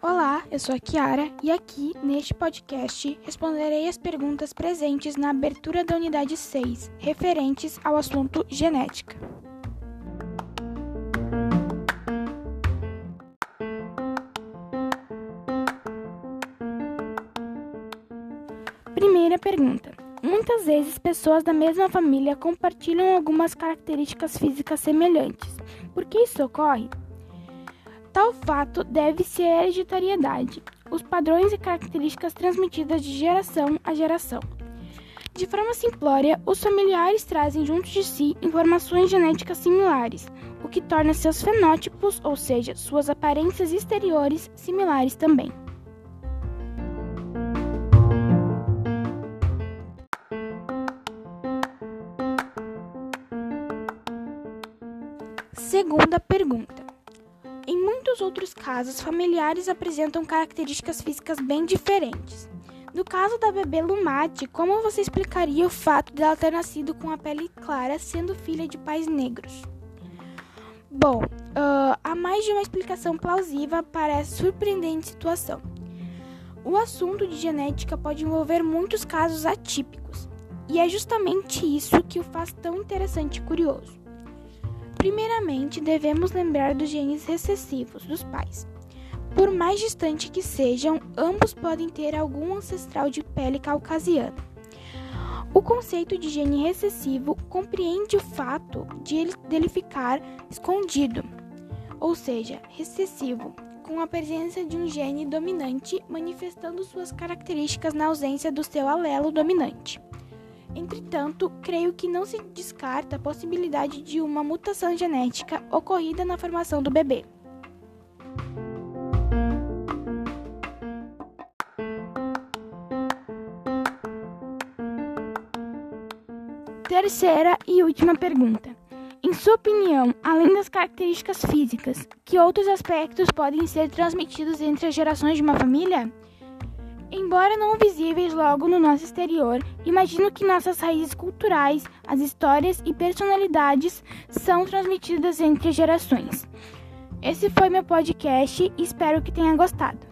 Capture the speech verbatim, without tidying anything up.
Olá, eu sou a Kyara e aqui, neste podcast, responderei as perguntas presentes na abertura da unidade seis, referentes ao assunto genética. Primeira pergunta. Muitas vezes, pessoas da mesma família compartilham algumas características físicas semelhantes. Por que isso ocorre? Tal fato deve-se à hereditariedade, os padrões e características transmitidas de geração a geração. De forma simplória, os familiares trazem junto de si informações genéticas similares, o que torna seus fenótipos, ou seja, suas aparências exteriores, similares também. Segunda pergunta. Em muitos outros casos, familiares apresentam características físicas bem diferentes. No caso da bebê Lumate, como você explicaria o fato dela ter nascido com a pele clara, sendo filha de pais negros? Bom, uh, há mais de uma explicação plausível para essa surpreendente situação. O assunto de genética pode envolver muitos casos atípicos, e é justamente isso que o faz tão interessante e curioso. Primeiramente, devemos lembrar dos genes recessivos dos pais. Por mais distante que sejam, ambos podem ter algum ancestral de pele caucasiana. O conceito de gene recessivo compreende o fato de ele, dele ficar escondido, ou seja, recessivo, com a presença de um gene dominante manifestando suas características na ausência do seu alelo dominante. Entretanto, creio que não se descarta a possibilidade de uma mutação genética ocorrida na formação do bebê. Terceira e última pergunta. Em sua opinião, além das características físicas, que outros aspectos podem ser transmitidos entre as gerações de uma família? Embora não visíveis logo no nosso exterior, imagino que nossas raízes culturais, as histórias e personalidades são transmitidas entre gerações. Esse foi meu podcast e espero que tenha gostado.